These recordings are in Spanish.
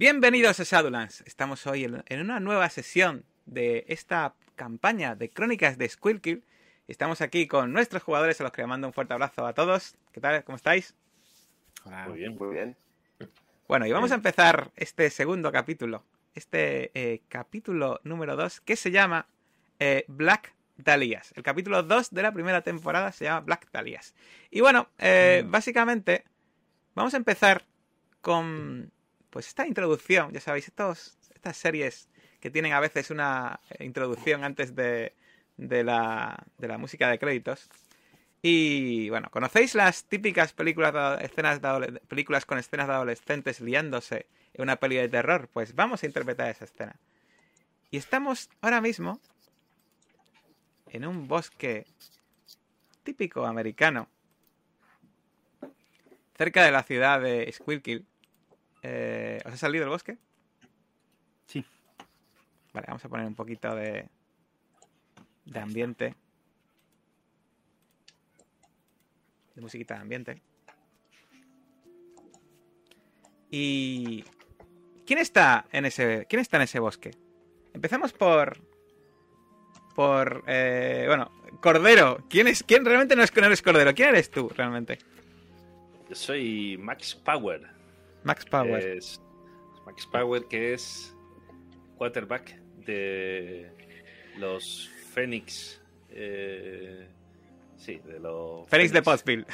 Bienvenidos a Shadowlands. Estamos hoy en una nueva sesión de esta campaña de Crónicas de Squirt Kill. Estamos aquí con nuestros jugadores, a los que les mando un fuerte abrazo a todos. ¿Qué tal? ¿Cómo estáis? Hola. Muy bien, muy bien. Bueno, y vamos a empezar este segundo capítulo. Este capítulo número 2, que se llama Black Dahlias. El capítulo 2 de la primera temporada se llama Black Dahlias. Y bueno, básicamente vamos a empezar con... pues esta introducción, ya sabéis, estas series que tienen a veces una introducción antes de la música de créditos. Y bueno, ¿conocéis las típicas películas con escenas de adolescentes liándose en una peli de terror? Pues vamos a interpretar esa escena. Y estamos ahora mismo en un bosque típico americano, cerca de la ciudad de Squirt Kill. ¿Os ha salido el bosque? Sí. Vale, vamos a poner un poquito de ambiente. De musiquita de ambiente. ¿Y quién está en ese bosque? Empezamos por Cordero. ¿Quién realmente no eres Cordero? ¿Quién eres tú realmente? Yo soy Max Power. Max Power. Max Power, que es quarterback de los Fénix. Sí, de los... Fénix de Pottsville.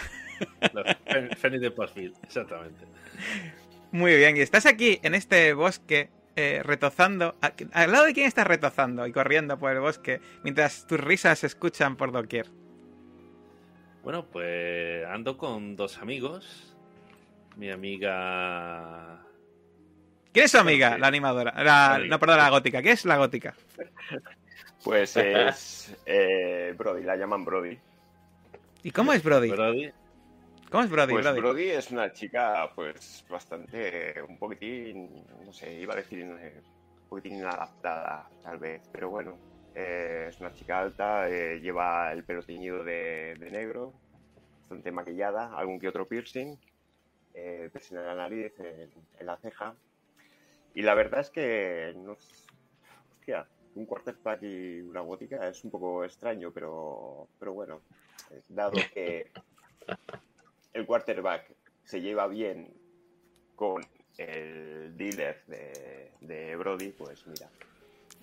Fénix de Pottsville, exactamente. Muy bien, y estás aquí en este bosque retozando. ¿Al lado de quién estás retozando y corriendo por el bosque mientras tus risas se escuchan por doquier? Bueno, pues ando con dos amigos. Mi amiga... ¿Quién es su amiga? Porque... la animadora. No, perdón, la gótica. ¿Qué es la gótica? Pues es... Brody, la llaman Brody. ¿Y cómo es Brody? ¿Cómo es Brody? Pues Brody es una chica, pues, bastante... un poquitín... no sé, iba a decir... un poquitín inadaptada, tal vez. Pero bueno, es una chica alta, lleva el pelo teñido de negro, bastante maquillada, algún que otro piercing... en la nariz, en la ceja. Y la verdad es que hostia, un quarterback y una gótica es un poco extraño, pero bueno, dado que el quarterback se lleva bien con el dealer de Brody, pues mira.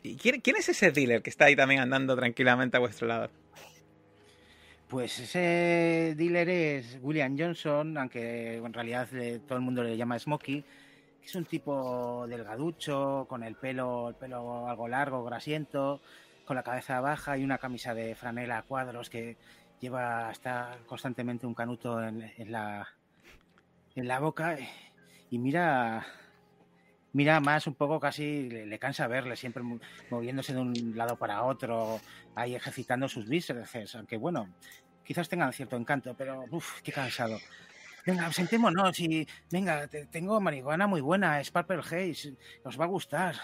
¿Y quién es ese dealer que está ahí también andando tranquilamente a vuestro lado? Pues ese dealer es William Johnson, aunque en realidad todo el mundo le llama Smokey. Es un tipo delgaducho, con el pelo algo largo, grasiento, con la cabeza baja y una camisa de franela a cuadros que lleva hasta constantemente un canuto en la boca. Y mira más un poco, casi le cansa verle, siempre moviéndose de un lado para otro, ahí ejercitando sus bíceps, aunque bueno... quizás tengan cierto encanto, pero uff, qué cansado. Venga, sentémonos y... venga, tengo marihuana muy buena, es Purple Haze, os va a gustar.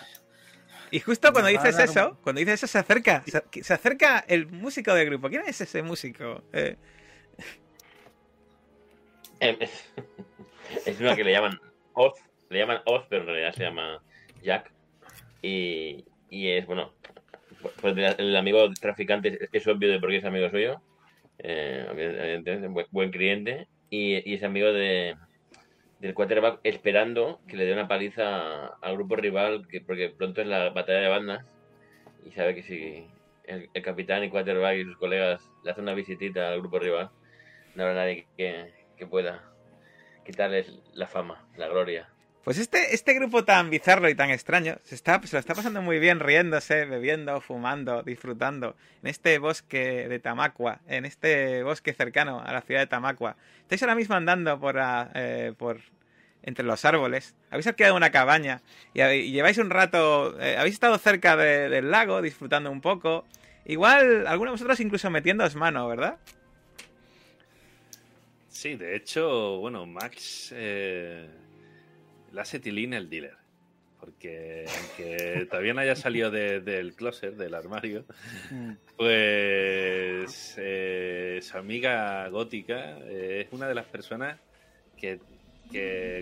Y justo cuando dices eso se acerca el músico del grupo. ¿Quién es ese músico? Es uno que le llaman Oz, pero en realidad se llama Jack. Y es, bueno, pues el amigo traficante, es obvio de por qué es amigo suyo. Buen cliente, y es amigo del quarterback, esperando que le dé una paliza al grupo rival, porque pronto es la batalla de bandas, y sabe que si el capitán y quarterback y sus colegas le hacen una visitita al grupo rival, no habrá nadie que pueda quitarles la fama, la gloria. Pues este grupo tan bizarro y tan extraño se lo está pasando muy bien, riéndose, bebiendo, fumando, disfrutando en este bosque de Tamacua, en este bosque cercano a la ciudad de Tamacua. Estáis ahora mismo andando por entre los árboles, habéis alquilado una cabaña y lleváis un rato, habéis estado cerca del lago disfrutando un poco, igual algunos de vosotros incluso metiéndoos mano, ¿verdad? Sí, de hecho, bueno, Max... la acetilina el dealer, porque aunque todavía no haya salido del closet, del armario, pues su amiga gótica es una de las personas que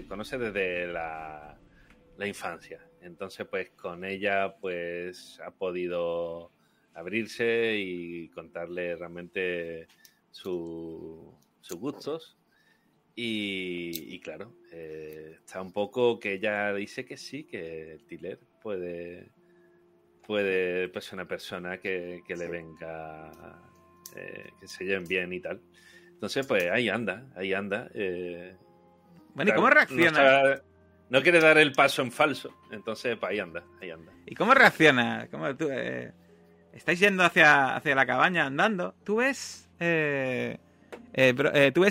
conoce desde la la infancia. Entonces, pues con ella pues ha podido abrirse y contarle realmente sus gustos. Y claro, está un poco que ella dice que sí, que el Tyler puede pues una persona que le venga, que se lleven bien y tal. Entonces, pues ahí anda. Bueno, ¿y cómo reacciona? No quiere dar el paso en falso, entonces pues ahí anda. ¿Y cómo reacciona? ¿Cómo tú, estáis yendo hacia la cabaña andando? Tú ves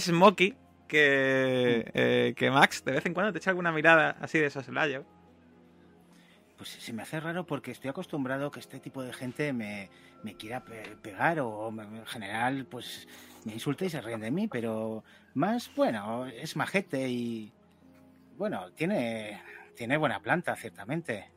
Smokey que Max de vez en cuando te echa alguna mirada así de soslayo. Pues se me hace raro porque estoy acostumbrado a que este tipo de gente me quiera pegar o en general pues me insulta y se ríen de mí, pero más bueno, es majete y bueno, tiene buena planta ciertamente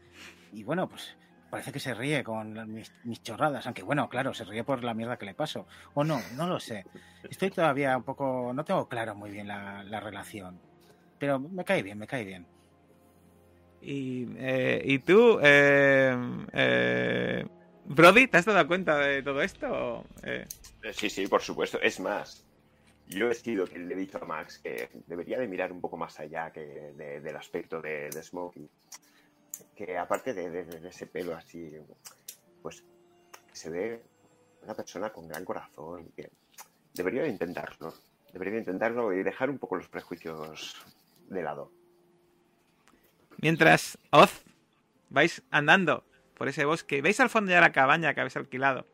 y bueno, pues parece que se ríe con mis chorradas, aunque bueno, claro, se ríe por la mierda que le paso o no lo sé, estoy todavía un poco, no tengo claro muy bien la relación, pero me cae bien. ¿Y tú, Brody, te has dado cuenta de todo esto? Sí, por supuesto. Es más, yo he sido quien le he dicho a Max que debería de mirar un poco más allá que del aspecto de Smokey. Que aparte de ese pelo así, pues se ve una persona con gran corazón. Que debería de intentarlo. Y dejar un poco los prejuicios de lado. Mientras, Oz, vais andando por ese bosque. Veis al fondo ya la cabaña que habéis alquilado.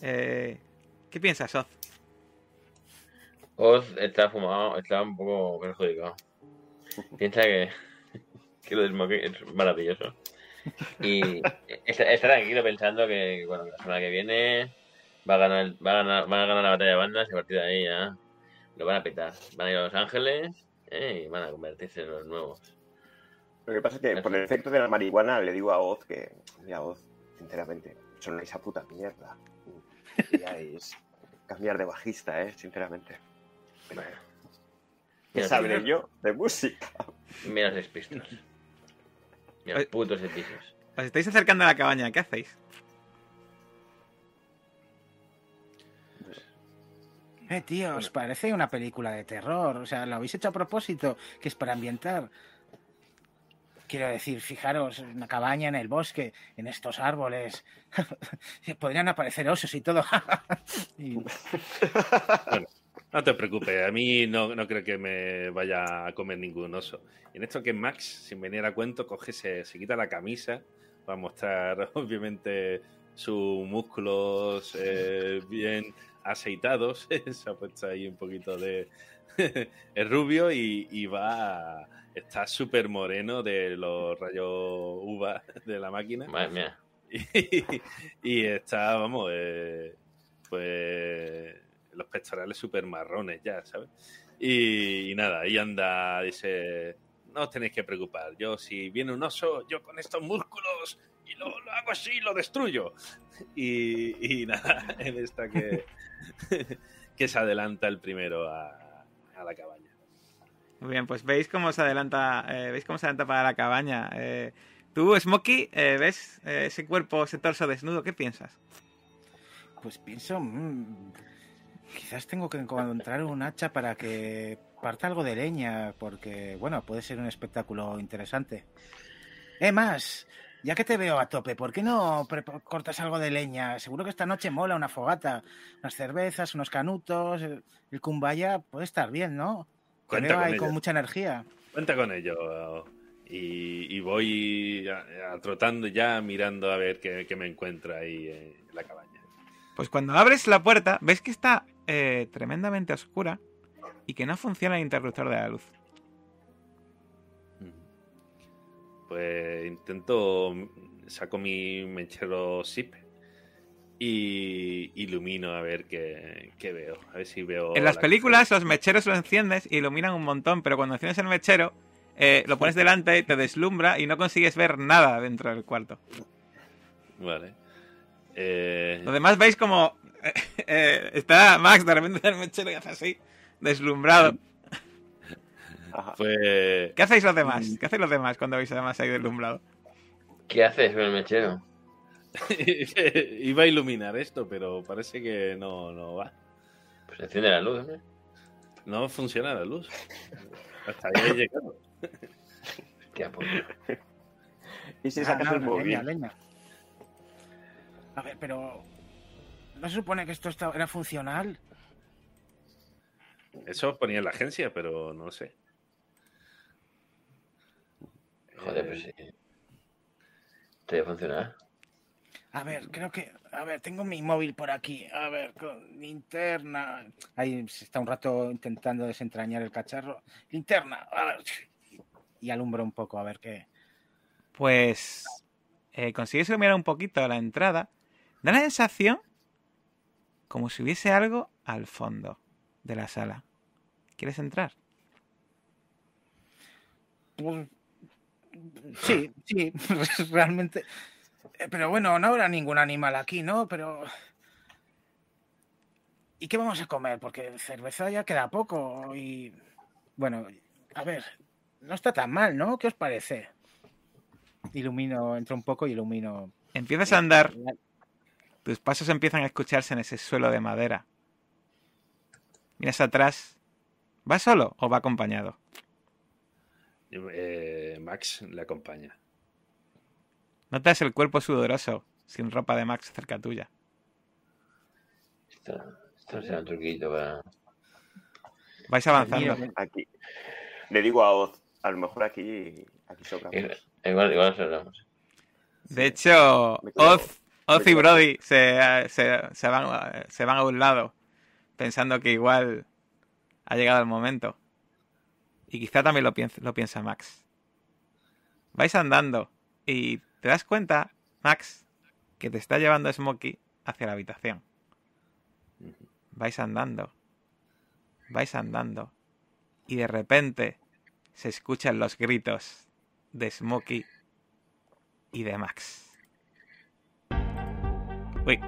¿Qué piensas, Oz? Oz está fumado, está un poco perjudicado. Piensa que lo de Smokey es maravilloso. Y está tranquilo pensando que bueno, la semana que viene van a ganar la batalla de bandas y a partir de ahí ya lo van a petar. Van a ir a Los Ángeles y van a convertirse en los nuevos. Lo que pasa es que por el efecto de la marihuana le digo a Oz que, mira Oz, sinceramente, son esa puta mierda. Queríais cambiar de bajista, sinceramente. Bueno. ¿Qué sabré yo de música? Mira los pistas. Mira los putos epistas. Os estáis acercando a la cabaña, ¿qué hacéis? Tío, os parece una película de terror. O sea, lo habéis hecho a propósito, que es para ambientar. Quiero decir, fijaros, una cabaña en el bosque, en estos árboles. Podrían aparecer osos y todo. Bueno, no te preocupes, a mí no creo que me vaya a comer ningún oso. En esto que Max, sin venir a cuento, coge, se quita la camisa para mostrar, obviamente, sus músculos bien aceitados. Se ha puesto ahí un poquito de... es rubio y va... Está súper moreno de los rayos uva de la máquina. Madre mía. Y está, vamos, pues los pectorales súper marrones ya, ¿sabes? Y nada, ahí anda, dice, no os tenéis que preocupar. Yo, si viene un oso, yo con estos músculos y lo hago así y lo destruyo. Y nada, en esta que se adelanta el primero a la cabaña. Muy bien, pues veis cómo se adelanta para la cabaña. Tú, Smokey, ves ese cuerpo, ese torso desnudo, ¿qué piensas? Pues pienso, quizás tengo que encontrar un hacha para que parta algo de leña, porque, bueno, puede ser un espectáculo interesante. Más, ya que te veo a tope, ¿por qué no cortas algo de leña? Seguro que esta noche mola una fogata, unas cervezas, unos canutos, el kumbaya puede estar bien, ¿no? Con mucha energía. Cuenta con ello. Y voy a trotando ya, mirando a ver qué me encuentro ahí en la cabaña. Pues cuando abres la puerta, ves que está tremendamente oscura y que no funciona el interruptor de la luz. Pues saco mi mechero SIP y ilumino a ver qué veo. A ver si veo. En las películas los mecheros los enciendes y iluminan un montón, pero cuando enciendes el mechero lo pones delante, te deslumbra y no consigues ver nada dentro del cuarto. Vale. Lo demás veis como está Max de repente en el mechero y hace así, deslumbrado. Pues... ¿Qué hacéis los demás? ¿Qué hacéis los demás cuando vais además ahí deslumbrado? ¿Qué haces con el mechero? Iba a iluminar esto, pero parece que no va. Pues enciende la luz, ¿eh? No funciona la luz. Hasta ahí he llegado. Hostia, por favor. ¿Y si sacas el móvil? Leña. A ver, pero... ¿No se supone que esto era funcional? Eso ponía en la agencia, pero no sé. Joder, pues sí. Te debe funcionar. A ver, creo que... A ver, tengo mi móvil por aquí. A ver, con linterna... Ahí se está un rato intentando desentrañar el cacharro. Linterna, a ver... Y alumbra un poco, a ver qué... Pues... consigues iluminar un poquito la entrada. Da la sensación... como si hubiese algo al fondo de la sala. ¿Quieres entrar? Pues... Sí, realmente... Pero bueno, no habrá ningún animal aquí, ¿no? Pero... ¿Y qué vamos a comer? Porque cerveza ya queda poco y... Bueno, a ver, no está tan mal, ¿no? ¿Qué os parece? Ilumino, entro un poco y ilumino... Empiezas a andar. Tus pasos empiezan a escucharse en ese suelo de madera. Miras atrás. ¿Va solo o va acompañado? Max le acompaña. Notas el cuerpo sudoroso, sin ropa de Max cerca tuya. Esto será un truquito para... Vais avanzando. Aquí. Le digo a Oz, a lo mejor aquí sobramos. Igual sobramos. De hecho, Oz y Brody se van a un lado, pensando que igual ha llegado el momento. Y quizá también lo piensa Max. Vais andando y... Te das cuenta, Max, que te está llevando Smokey hacia la habitación. Vais andando. Y de repente se escuchan los gritos de Smokey y de Max. Uy.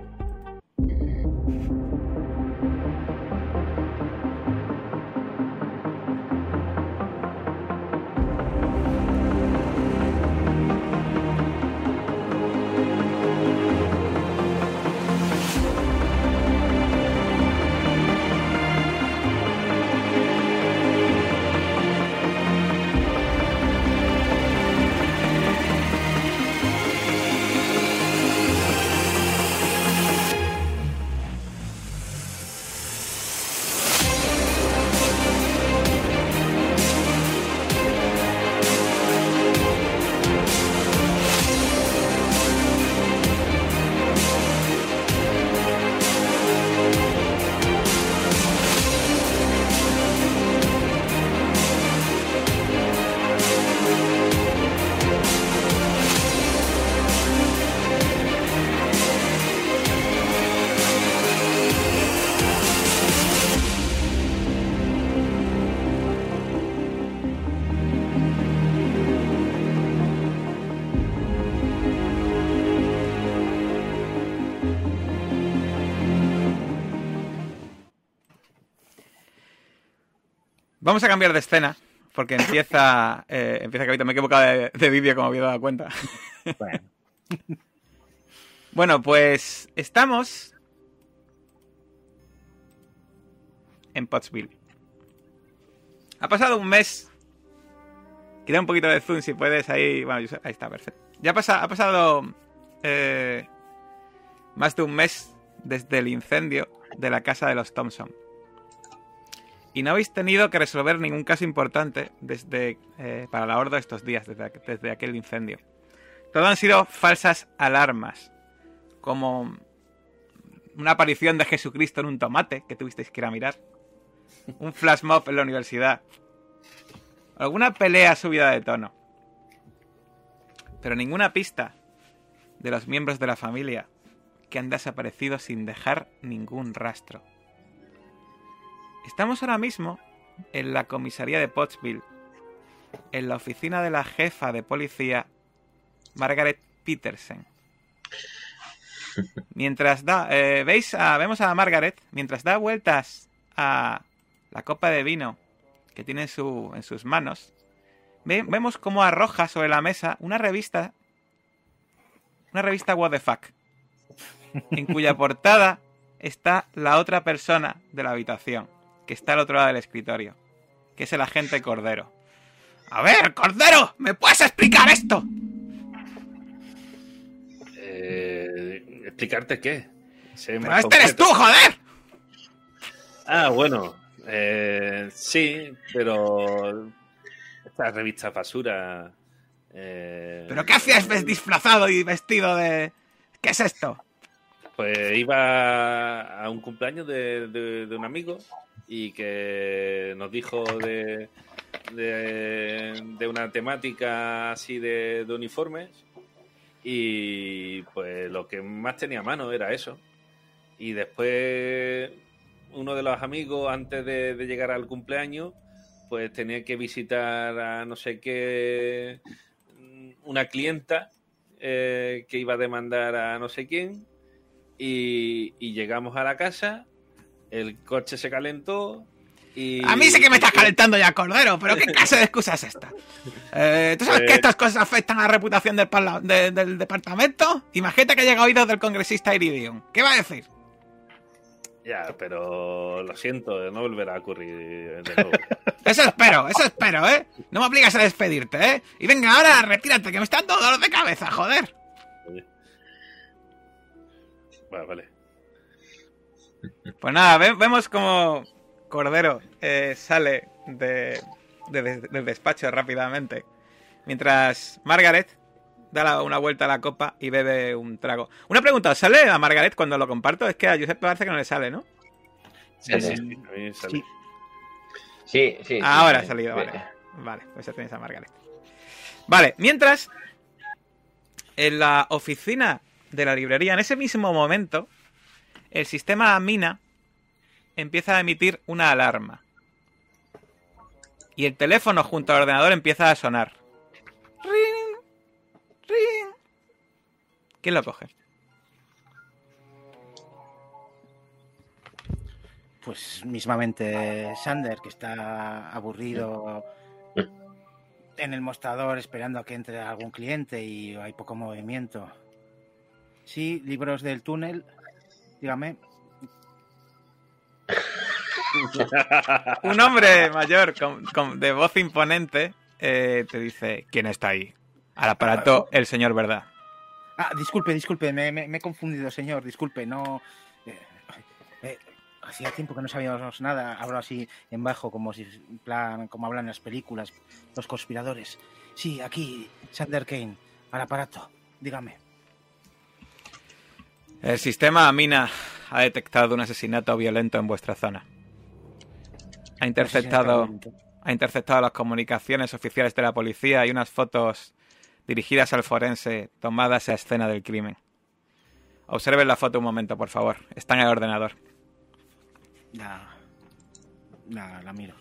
Vamos a cambiar de escena, porque empieza que ahorita me he equivocado de vídeo, como me había dado cuenta. Bueno. Bueno, pues estamos en Pottsville. Ha pasado un mes. Queda un poquito de zoom, si puedes, ahí... Bueno, ahí está, perfecto. Ya ha pasado más de un mes desde el incendio de la casa de los Thompson. Y no habéis tenido que resolver ningún caso importante desde para la Horda estos días, desde aquel incendio. Todo han sido falsas alarmas, como una aparición de Jesucristo en un tomate que tuvisteis que ir a mirar, un flash mob en la universidad, alguna pelea subida de tono, pero ninguna pista de los miembros de la familia que han desaparecido sin dejar ningún rastro. Estamos ahora mismo en la comisaría de Pottsville, en la oficina de la jefa de policía, Margaret Peterson. Mientras vemos a Margaret, mientras da vueltas a la copa de vino que tiene en sus manos, vemos cómo arroja sobre la mesa una revista. Una revista What the Fuck. En cuya portada está la otra persona de la habitación, que está al otro lado del escritorio, que es el agente Cordero. A ver, Cordero, ¿me puedes explicar esto? ¿Explicarte qué? ¡Pero este eres tú, joder! Ah, bueno. Sí, pero... Esta revista basura... ¿Pero qué hacías disfrazado y vestido de...? ¿Qué es esto? Pues iba a un cumpleaños de un amigo y que nos dijo de una temática así de uniformes y pues lo que más tenía a mano era eso. Y después uno de los amigos, antes de llegar al cumpleaños, pues tenía que visitar a no sé qué... una clienta que iba a demandar a no sé quién y llegamos a la casa, el coche se calentó y... A mí sé que me estás calentando ya, Cordero, pero ¿qué clase de excusa es esta? ¿Tú sabes que estas cosas afectan a la reputación del departamento? Imagínate que llega a oídos del congresista Iridium. ¿Qué va a decir? Ya, pero lo siento, no volverá a ocurrir de nuevo. Eso espero, ¿eh? No me obligas a despedirte, ¿eh? Y venga, ahora retírate, que me está dando dolor de cabeza, joder. Vale. Pues nada, vemos como Cordero sale del despacho rápidamente, mientras Margaret da una vuelta a la copa y bebe un trago. Una pregunta, ¿os sale a Margaret cuando lo comparto? Es que a Josep parece que no le sale, ¿no? Sí. Ahora ha salido, vale. Vale, pues ya tenéis a Margaret. Vale, mientras, en la oficina de la librería, en ese mismo momento, el sistema Amina empieza a emitir una alarma. Y el teléfono junto al ordenador empieza a sonar. ¿Quién lo coge? Pues mismamente Sander, que está aburrido en el mostrador esperando a que entre algún cliente y hay poco movimiento. Sí, libros del túnel, dígame. Un hombre mayor de voz imponente te dice: ¿Quién está ahí? Al aparato, el señor Verdad. Ah, disculpe, me he confundido, señor, disculpe, no... hacía tiempo que no sabíamos nada, hablo así en bajo, como si en plan, como hablan en las películas, los conspiradores. Sí, aquí, Shander Kane, al aparato, dígame. El sistema Amina ha detectado un asesinato violento en vuestra zona. Ha interceptado las comunicaciones oficiales de la policía y unas fotos... dirigidas al forense, tomadas a escena del crimen. Observen la foto un momento, por favor. Está en el ordenador. La miro.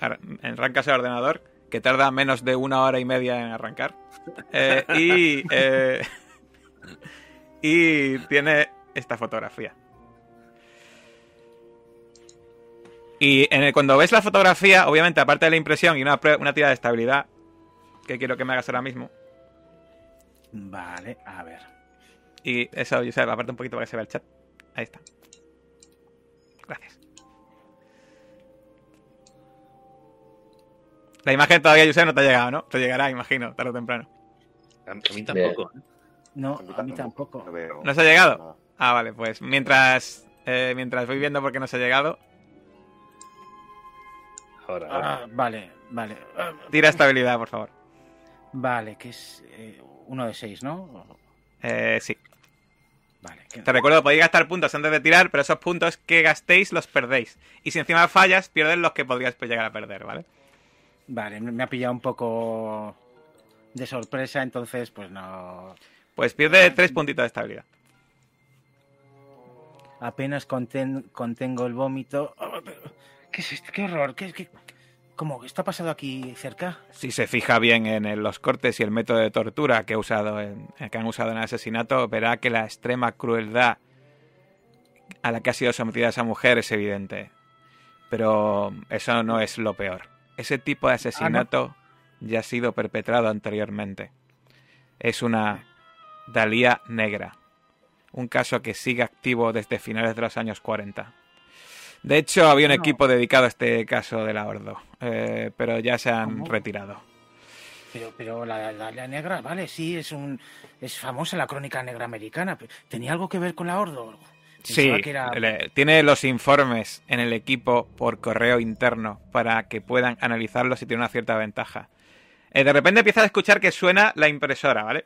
Arrancas el ordenador, que tarda menos de 1 hora y media en arrancar. Y tiene esta fotografía. Y cuando ves la fotografía, obviamente, aparte de la impresión y una tira de estabilidad, que quiero que me hagas ahora mismo. Vale, a ver. Y eso, Josep, aparte un poquito para que se vea el chat. Ahí está. Gracias. La imagen todavía, Josep, no te ha llegado, ¿no? Te llegará, imagino, tarde o temprano. A mí tampoco. No, a mí tampoco. ¿No se ha llegado? Ah, vale, pues mientras voy viendo por qué no se ha llegado. Ahora. Vale. Tira estabilidad, por favor. Vale, que es 1 de 6, ¿no? Sí. Vale. Te recuerdo, podéis gastar puntos antes de tirar, pero esos puntos que gastéis los perdéis. Y si encima fallas, pierdes los que podrías llegar a perder, ¿vale? Vale, me ha pillado un poco de sorpresa, entonces pues no... Pues pierde 3 puntitos de estabilidad. Apenas contengo el vómito... ¿Qué es esto? ¡Qué horror! ¿Qué? ¿Cómo? ¿Qué está pasando aquí cerca? Si se fija bien en los cortes y el método de tortura que han usado en el asesinato, verá que la extrema crueldad a la que ha sido sometida esa mujer es evidente. Pero eso no es lo peor. Ese tipo de asesinato ya ha sido perpetrado anteriormente. Es una Dalía Negra. Un caso que sigue activo desde finales de los años 40. De hecho, había un equipo dedicado a este caso de la Ordo, pero ya se han retirado. Pero la Dalía Negra, vale, sí, es famosa la crónica negra americana. Pero ¿tenía algo que ver con la Ordo? Pensaba sí, que era... tiene los informes en el equipo por correo interno para que puedan analizarlos si tiene una cierta ventaja. De repente empiezas a escuchar que suena la impresora, ¿vale?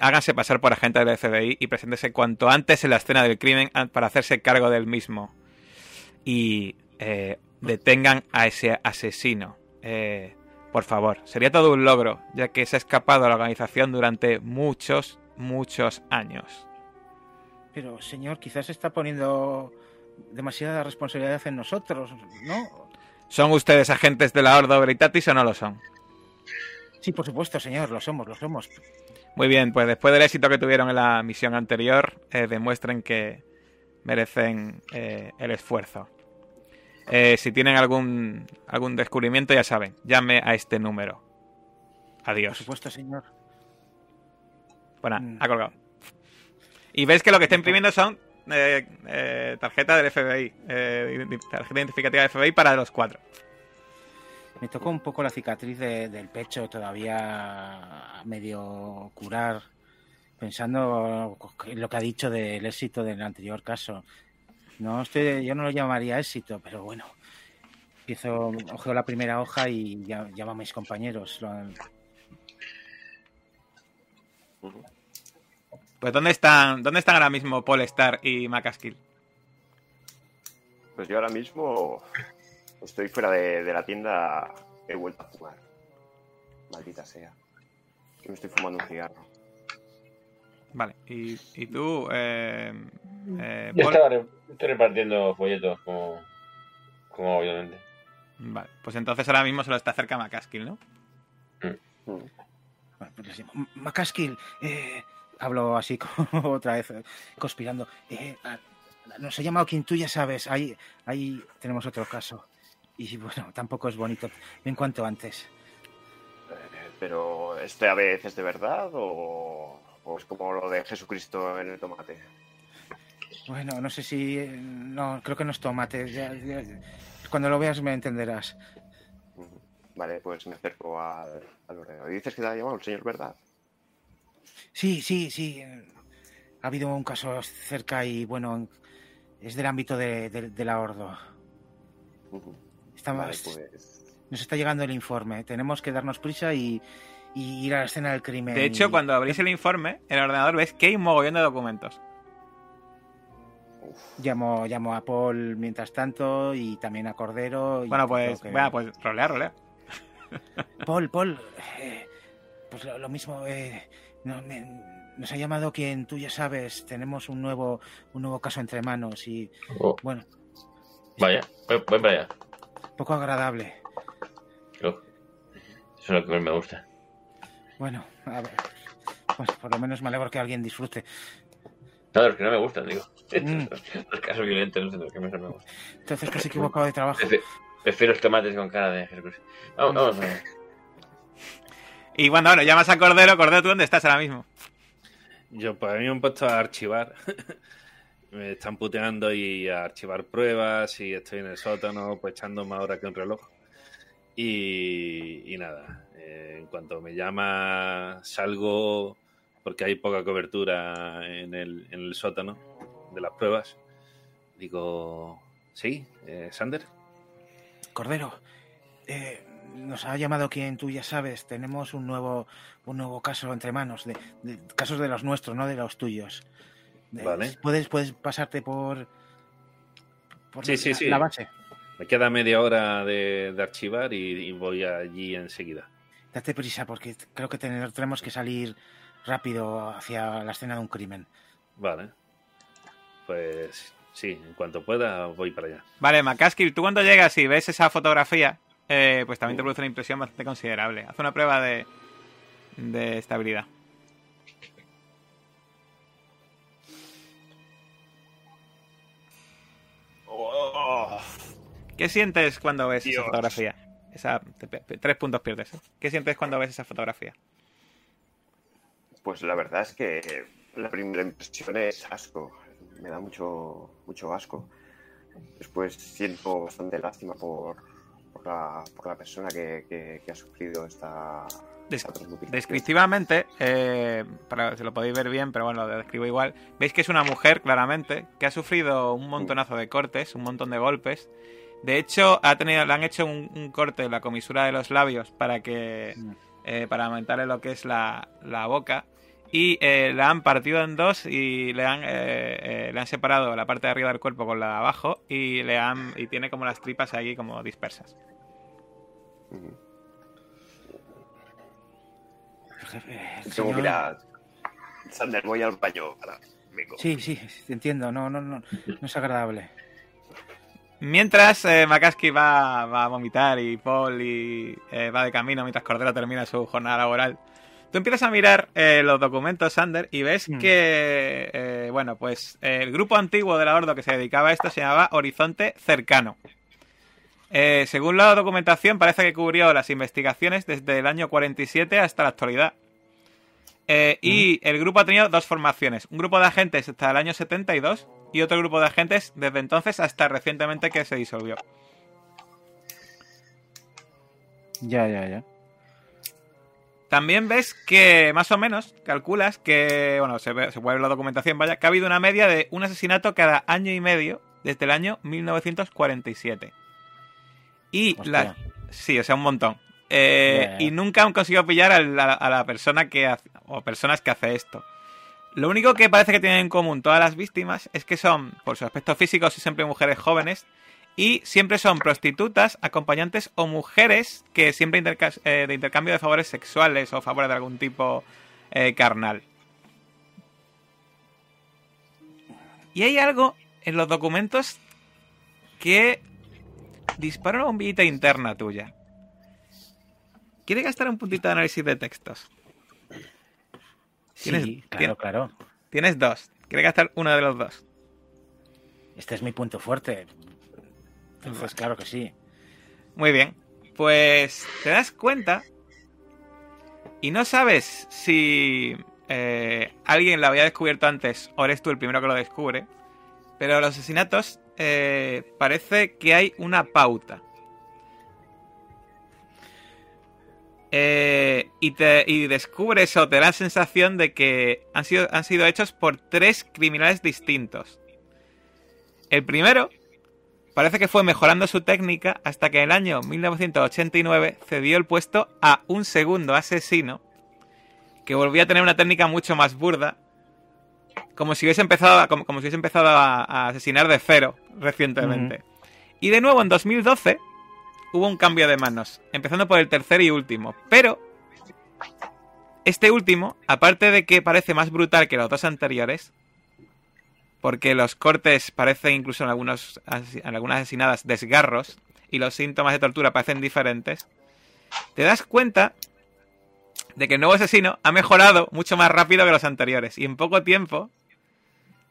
Háganse pasar por agentes del FBI y preséntese cuanto antes en la escena del crimen para hacerse cargo del mismo. Y detengan a ese asesino. Por favor, sería todo un logro, ya que se ha escapado a la organización durante muchos, muchos años. Pero, señor, quizás se está poniendo demasiada responsabilidad en nosotros, ¿no? ¿Son ustedes agentes de la Ordo Veritatis o no lo son? Sí, por supuesto, señor, lo somos, lo somos. Muy bien, pues después del éxito que tuvieron en la misión anterior, demuestren que merecen el esfuerzo. Si tienen algún descubrimiento, ya saben, llame a este número. Adiós. Por supuesto, señor. Bueno, ha colgado. Y ves que lo que está imprimiendo son tarjetas del FBI, tarjeta identificativa del FBI para los cuatro. Me tocó un poco la cicatriz del pecho, todavía medio curar, pensando en lo que ha dicho del éxito del anterior caso. Yo no lo llamaría éxito, pero bueno. Ojeo la primera hoja y llamo a mis compañeros. Pues ¿dónde están ahora mismo Paul Starr y Macaskill? Pues yo ahora mismo... estoy fuera de la tienda, he vuelto a fumar. Maldita sea. Que me estoy fumando un cigarro. Vale, y tú... Yo estoy repartiendo folletos como obviamente. Vale, pues entonces ahora mismo se lo está cerca Macaskill, ¿no? Macaskill, hablo así como otra vez, conspirando. Nos ha llamado quien tú ya sabes, ahí tenemos otro caso. Y bueno, tampoco es bonito. Ven cuanto antes. Pero ¿esta vez es de verdad o es como lo de Jesucristo en el tomate? Bueno, no sé si... No, creo que no es tomate. Ya, cuando lo veas me entenderás. Vale, pues me acerco al ordenador. ¿Dices que te ha llamado el señor, verdad? Sí. Ha habido un caso cerca y bueno, es del ámbito de la Ordo. Vale, pues... Nos está llegando el informe. Tenemos que darnos prisa y ir a la escena del crimen. De hecho, cuando abrís el informe, en el ordenador ves que hay un mogollón de documentos. Llamo a Paul mientras tanto y también a Cordero. Y bueno, pues rolea. Paul. Pues lo mismo. Nos ha llamado quien tú ya sabes. Tenemos un nuevo caso entre manos y bueno. Vaya, voy para allá. Poco agradable. Eso es lo que más me gusta. Bueno, a ver. Pues por lo menos me alegro que alguien disfrute. No, de los que no me gustan, digo. Los casos violentos, no sé, los que menos me gustan. Entonces que has equivocado de trabajo. Prefiero los tomates con cara de Jesús. Vamos a ver. Y bueno, llamas a Cordero. Cordero, ¿tú dónde estás ahora mismo? Yo, pues a mí me han puesto a archivar. Me están puteando y a archivar pruebas y estoy en el sótano, pues echando más horas que un reloj. Y nada, en cuanto me llama salgo porque hay poca cobertura en el sótano de las pruebas. Digo, sí, Sander. Cordero, nos ha llamado quien tú ya sabes. Tenemos un nuevo caso entre manos, casos de los nuestros, no de los tuyos. Vale. Puedes pasarte por sí. La base. Me queda media hora de archivar y voy allí enseguida. Date prisa porque creo que tenemos que salir rápido hacia la escena de un crimen. Vale. Pues sí, en cuanto pueda voy para allá. Vale, Macaskill, tú cuando llegas y ves esa fotografía, pues también te produce una impresión bastante considerable. Haz una prueba de estabilidad. ¿Qué sientes cuando ves esa fotografía? Esa, 3 puntos pierdes. ¿Qué sientes cuando ves esa fotografía? Pues la verdad es que la primera impresión es asco. Me da mucho asco. Después siento bastante lástima por la persona que ha sufrido esta transmutación. Descriptivamente, se lo podéis ver bien, pero bueno, lo describo igual. Veis que es una mujer, claramente, que ha sufrido un montonazo de cortes, un montón de golpes. De hecho, le han hecho un corte en la comisura de los labios para aumentarle lo que es la boca. Y la han partido en dos y le han separado la parte de arriba del cuerpo con la de abajo y tiene como las tripas ahí como dispersas. Tengo que ir a... Sander, voy al baño. Sí, te entiendo. No es agradable. Mientras Macaskill va a vomitar y Paul va de camino mientras Cordero termina su jornada laboral. Tú empiezas a mirar los documentos, Sander, y ves que, el grupo antiguo de la Ordo que se dedicaba a esto se llamaba Horizonte Cercano. Según la documentación, parece que cubrió las investigaciones desde el año 47 hasta la actualidad. Y el grupo ha tenido 2 formaciones. Un grupo de agentes hasta el año 72 y otro grupo de agentes desde entonces hasta recientemente que se disolvió. Ya. También ves que, más o menos, calculas que, se puede ver la documentación, que ha habido una media de un asesinato cada año y medio desde el año 1947. Y hostia. Sí, un montón. Y nunca han conseguido pillar a la persona que hace, o personas que hace esto. Lo único que parece que tienen en común todas las víctimas es que son, por su aspecto físico, siempre mujeres jóvenes. Y siempre son prostitutas, acompañantes o mujeres que siempre de intercambio de favores sexuales o favores de algún tipo carnal. Y hay algo en los documentos que dispara una bombillita interna tuya. ¿Quieres gastar un puntito de análisis de textos? Sí, claro. Tienes 2. ¿Quieres gastar uno de los 2? Este es mi punto fuerte. Pues claro que sí. Muy bien. Pues te das cuenta y no sabes si alguien lo había descubierto antes o eres tú el primero que lo descubre, pero los asesinatos parece que hay una pauta. Y descubres o te da la sensación de que han sido hechos por 3 criminales distintos. El primero... Parece que fue mejorando su técnica hasta que en el año 1989 cedió el puesto a un segundo asesino que volvió a tener una técnica mucho más burda, como si hubiese empezado a asesinar de cero recientemente. Y de nuevo en 2012 hubo un cambio de manos, empezando por el tercer y último. Pero este último, aparte de que parece más brutal que los 2 anteriores, porque los cortes parecen incluso en algunas asesinadas desgarros y los síntomas de tortura parecen diferentes, te das cuenta de que el nuevo asesino ha mejorado mucho más rápido que los anteriores y en poco tiempo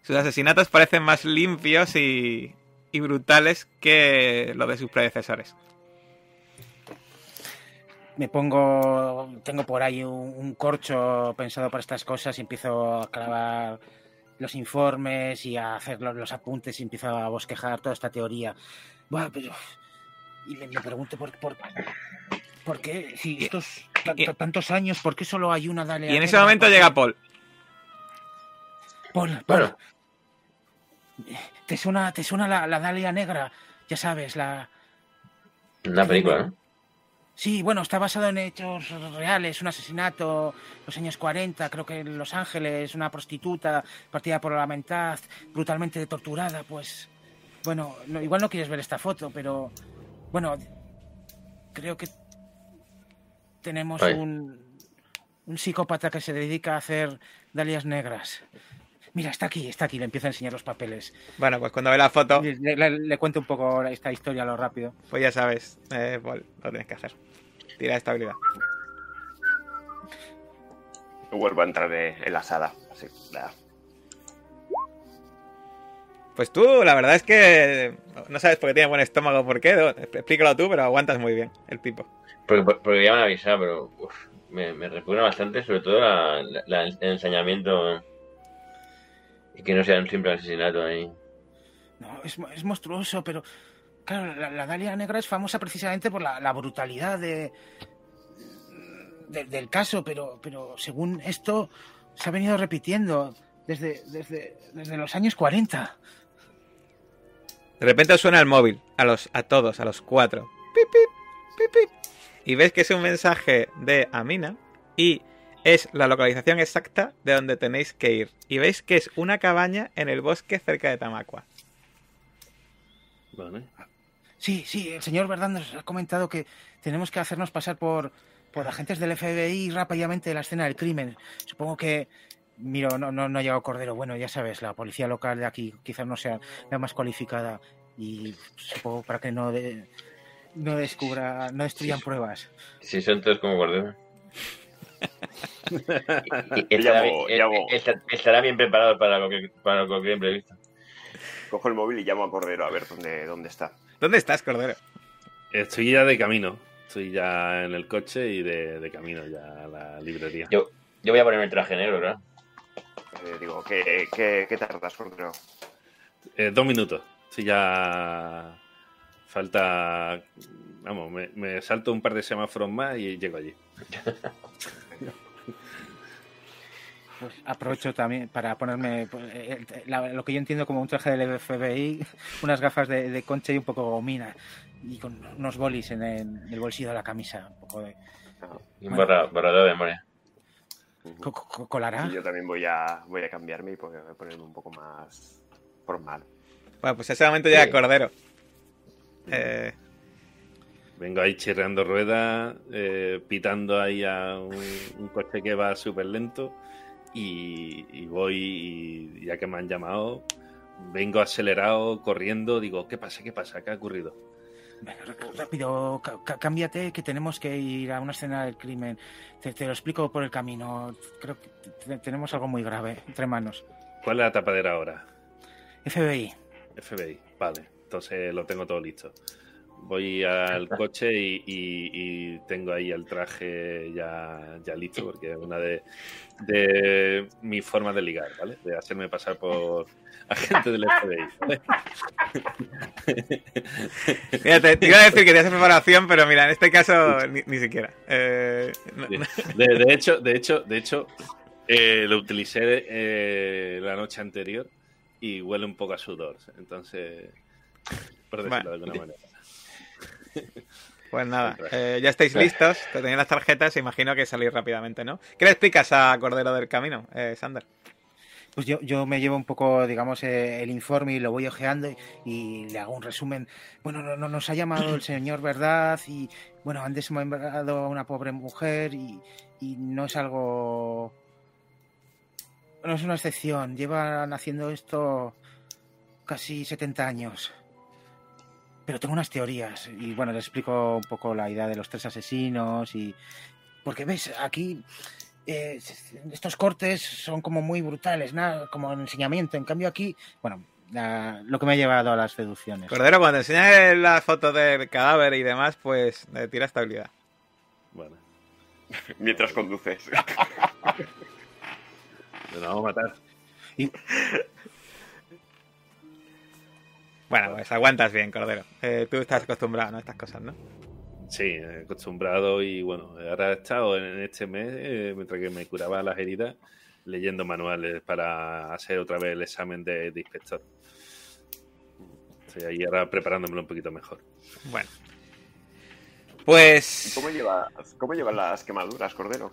sus asesinatos parecen más limpios y brutales que los de sus predecesores. Tengo por ahí un corcho pensado para estas cosas y empiezo a clavar los informes y a hacer los apuntes y empiezo a bosquejar toda esta teoría. Buah, pero... Y me pregunto por qué, si estos tantos años, ¿por qué solo hay una Dalía? Y en ese momento llega Paul. Paul. ¿Te suena la Dalía Negra? Ya sabes, la película, ¿no? Sí, está basado en hechos reales, un asesinato, los años 40, creo que en Los Ángeles, una prostituta partida por la mitad, brutalmente torturada, pues... igual no quieres ver esta foto, pero... creo que tenemos un psicópata que se dedica a hacer Dalías Negras. Mira, está aquí, le empiezo a enseñar los papeles. Pues cuando ve la foto... Le cuento un poco esta historia lo rápido. Pues ya sabes, Paul, lo tienes que hacer. Tira esta habilidad. Vuelvo a entrar en la sala. Así, nada. Pues tú, la verdad es que no sabes por qué tienes buen estómago, por qué. Explícalo tú, pero aguantas muy bien el tipo. Porque ya me han avisado, pero me repugna bastante, sobre todo el ensañamiento. Y que no sea un simple asesinato ahí. No, es monstruoso, pero... Claro, la Dalía Negra es famosa precisamente por la brutalidad del caso, pero según esto se ha venido repitiendo desde los años 40. De repente suena el móvil, a todos, a los cuatro. Pip, pip, pip, pip. Y ves que es un mensaje de Amina y es la localización exacta de donde tenéis que ir. Y veis que es una cabaña en el bosque cerca de Tamacua. Vale. Sí, el señor Verdán nos ha comentado que tenemos que hacernos pasar por agentes del FBI rápidamente de la escena del crimen. Supongo que... Miro, no ha llegado Cordero. Bueno, ya sabes, la policía local de aquí quizás no sea la más cualificada y supongo para que no destruyan pruebas. Sí, son todos como Cordero. Estará bien preparado para lo que bien previsto. Cojo el móvil y llamo a Cordero a ver dónde está. ¿Dónde estás, Cordero? Estoy ya de camino. Estoy ya en el coche y de camino ya a la librería. Yo voy a ponerme el traje negro, ¿verdad? Digo, ¿qué tardas, Cordero? 2 minutos. Estoy ya... Falta... Vamos, me salto un par de semáforos más y llego allí. Pues aprovecho también para ponerme lo que yo entiendo como un traje del FBI, unas gafas de concha y un poco gomina y con unos bolis en el bolsillo de la camisa, un poco de... Y un barrador de memoria. ¿Colará? Y yo también voy a cambiarme y ponerme un poco más formal. Bueno, pues ese momento llega Cordero. Vengo ahí chirreando ruedas, pitando ahí a un coche que va súper lento. Y voy, y ya que me han llamado, vengo acelerado, corriendo, digo, ¿qué pasa? ¿Qué ha ocurrido? Bueno, rápido, cámbiate, que tenemos que ir a una escena del crimen. Te lo explico por el camino. Creo que tenemos algo muy grave entre manos. ¿Cuál es la tapadera ahora? FBI, vale, entonces lo tengo todo listo. Voy al coche y tengo ahí el traje ya listo, porque es una de mis formas de ligar, ¿vale? De hacerme pasar por agente del FBI, ¿vale? Mira, te iba a decir que tenías preparación, pero mira, en este caso ni siquiera. No. De hecho, lo utilicé la noche anterior y huele un poco a sudor, entonces, por decirlo de alguna manera. Pues nada, ya estáis listos, tenéis las tarjetas, imagino que salís rápidamente, ¿no? ¿Qué le explicas a Cordero del camino, Sander? Pues yo me llevo un poco, digamos, el informe y lo voy ojeando y le hago un resumen. Bueno, no nos ha llamado el señor Verdad y, bueno, han desmembrado a una pobre mujer y no es algo... No es una excepción, llevan haciendo esto casi 70 años. Pero tengo unas teorías y, bueno, les explico un poco la idea de los 3 asesinos y... Porque, ¿ves? Aquí estos cortes son como muy brutales, ¿no? Como enseñamiento. En cambio aquí, bueno, lo que me ha llevado a las deducciones. Cordero, cuando enseñas las fotos del cadáver y demás, pues tira estabilidad. Bueno. Mientras conduces. Nos vamos a matar. Y... Bueno, pues aguantas bien, Cordero. Tú estás acostumbrado, ¿no? A estas cosas, ¿no? Sí, acostumbrado y, bueno, ahora he estado en este mes, mientras que me curaba las heridas, leyendo manuales para hacer otra vez el examen de inspector. Estoy ahí ahora preparándomelo un poquito mejor. Bueno. Pues... ¿Cómo llevas las quemaduras, Cordero?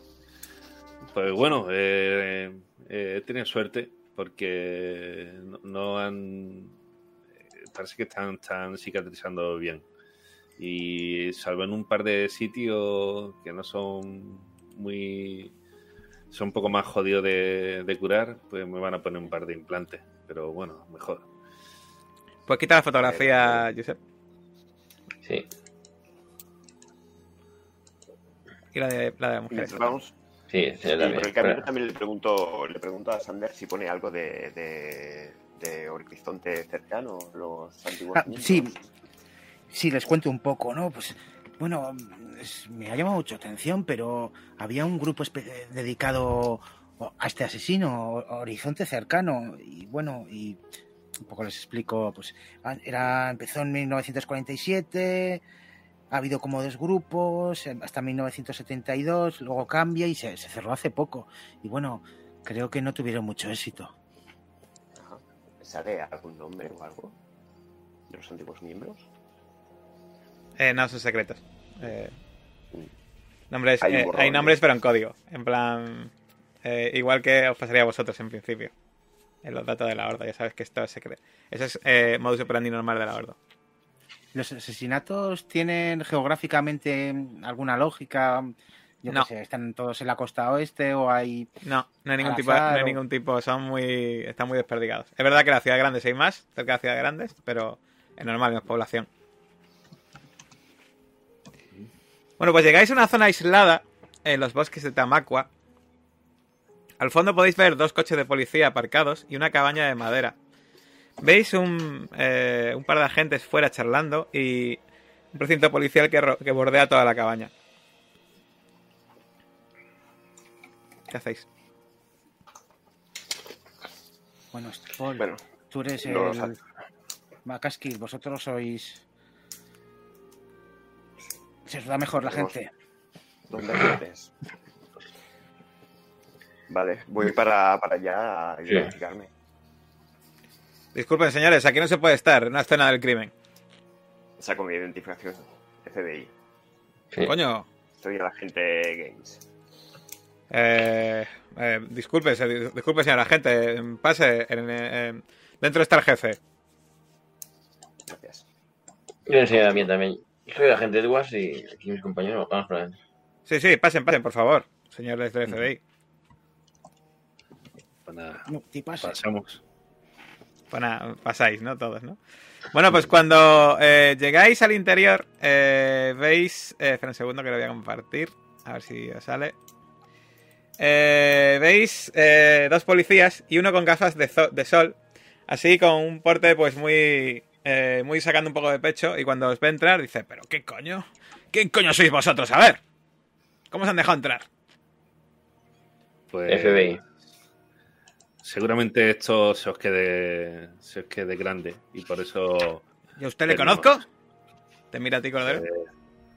Pues, bueno, he tenido suerte porque no han... Parece que están cicatrizando bien. Y salvo en un par de sitios que no son muy... Son un poco más jodidos de curar, pues me van a poner un par de implantes. Pero bueno, mejor. Pues quita la fotografía, Josep. Sí. Y la de mujeres. ¿Vamos? Sí, pero el camino también le pregunto a Sander si pone algo de de Horizonte Cercano, los antiguos. Sí, sí, les cuento un poco, ¿no? Pues bueno, me ha llamado mucho atención, pero había un grupo dedicado a este asesino, Horizonte Cercano, y bueno, y un poco les explico, pues empezó en 1947, ha habido como dos grupos, hasta 1972, luego cambia y se cerró hace poco. Y bueno, creo que no tuvieron mucho éxito. Ajá. ¿Sale algún nombre o algo de los antiguos miembros? No, son secretos. Nombres, hay nombres pero en código. En plan, igual que os pasaría a vosotros en principio. En los datos de la Horda, ya sabes que esto es secreto. Eso es modus operandi normal de la Horda. ¿Los asesinatos tienen geográficamente alguna lógica? Yo no sé, ¿están todos en la costa oeste o hay...? No, no hay ningún tipo, son muy, están muy desperdigados. Es verdad que en las ciudades grandes hay más, cerca de las ciudades grandes, pero es normal, no es población. Bueno, pues llegáis a una zona aislada en los bosques de Tamacua. Al fondo podéis ver dos coches de policía aparcados y una cabaña de madera. Veis un par de agentes fuera charlando y un recinto policial que bordea toda la cabaña. ¿Qué hacéis? Bueno, Paul, bueno, tú eres no el... Macaskill, vosotros sois... Se os da mejor la gente. ¿Dónde eres? Vale, voy para allá a identificarme. Disculpen, señores, aquí no se puede estar, en una escena del crimen. Saco mi identificación, FBI. Sí. ¡Coño! Soy el agente Games. Disculpe, señor agente, pase. Dentro está el jefe. Gracias. Yo le enseño también, Soy el agente de Oz y aquí mis compañeros vamos para adentro. Sí, sí, pasen, por favor, señores del FBI. No, pasamos. Bueno, pasáis, ¿no? Todos, ¿no? Bueno, pues cuando llegáis al interior, veis... espera un segundo que lo voy a compartir. A ver si os sale. Veis dos policías y uno con gafas de sol. Así, con un porte pues muy... muy sacando un poco de pecho. Y cuando os ve entrar, dice, ¿pero qué coño? ¿Quién coño sois vosotros? A ver. ¿Cómo os han dejado entrar? Pues... FBI. Seguramente esto se os quede grande y por eso... ¿Y a usted le conozco? ¿Te mira a ti, Cordero?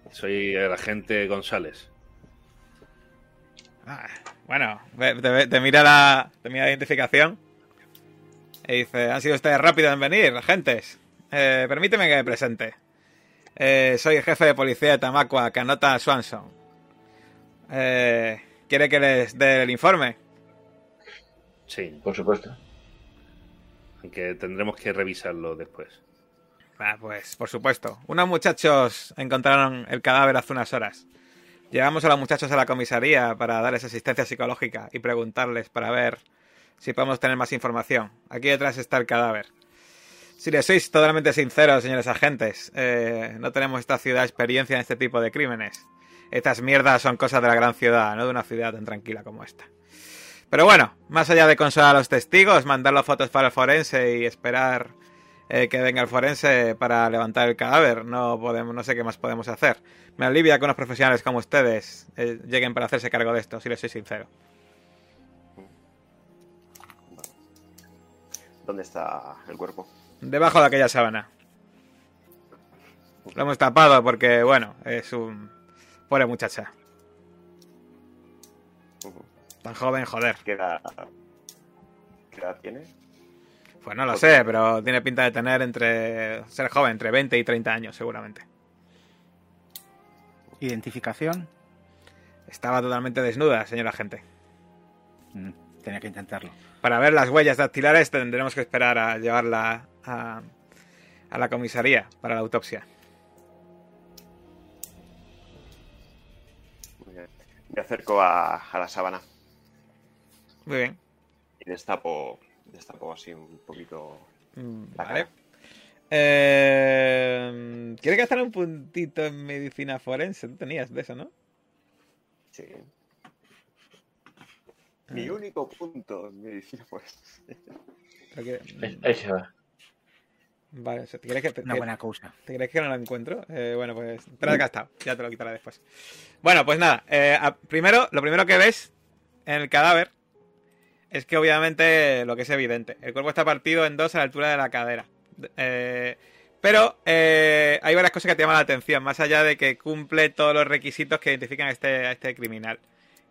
Soy el agente González. Ah, bueno, te mira la identificación y dice, han sido ustedes rápidos en venir, agentes. Permíteme que me presente. Soy el jefe de policía de Tamacua, Canota Swanson. ¿Quiere que les dé el informe? Sí, por supuesto. Aunque tendremos que revisarlo después. Ah, pues, por supuesto. Unos muchachos encontraron el cadáver hace unas horas. Llevamos a los muchachos a la comisaría para darles asistencia psicológica y preguntarles para ver si podemos tener más información. Aquí detrás está el cadáver. Si les sois totalmente sinceros, señores agentes, no tenemos esta ciudad experiencia en este tipo de crímenes. Estas mierdas son cosas de la gran ciudad, no de una ciudad tan tranquila como esta. Pero bueno, más allá de consolar a los testigos, mandar las fotos para el forense y esperar que venga el forense para levantar el cadáver, no sé qué más podemos hacer. Me alivia que unos profesionales como ustedes lleguen para hacerse cargo de esto, si les soy sincero. ¿Dónde está el cuerpo? Debajo de aquella sábana. Lo hemos tapado porque, bueno, es un... pobre muchacha. Tan joven, joder. ¿Qué edad tiene? Pues no lo sé, pero tiene pinta de tener ser joven, entre 20 y 30 años, seguramente. ¿Identificación? Estaba totalmente desnuda, señor agente. Tenía que intentarlo. Para ver las huellas dactilares tendremos que esperar a llevarla a la comisaría para la autopsia. Muy bien. Me acerco a la sábana. Muy bien. Y destapo así un poquito la cara. ¿Quieres gastar un puntito en medicina forense? Tú tenías de eso, ¿no? Sí. Mi único punto en medicina forense. Ahí se va. Vale, o sea, ¿te crees que una buena cosa? ¿Te crees que no la encuentro? Bueno, pues te la has gastado. Ya te lo quitaré después. Bueno, pues nada. Primero, lo primero que ves en el cadáver es que obviamente lo que es evidente. El cuerpo está partido en dos a la altura de la cadera. Pero hay varias cosas que te llaman la atención, más allá de que cumple todos los requisitos que identifican a este criminal.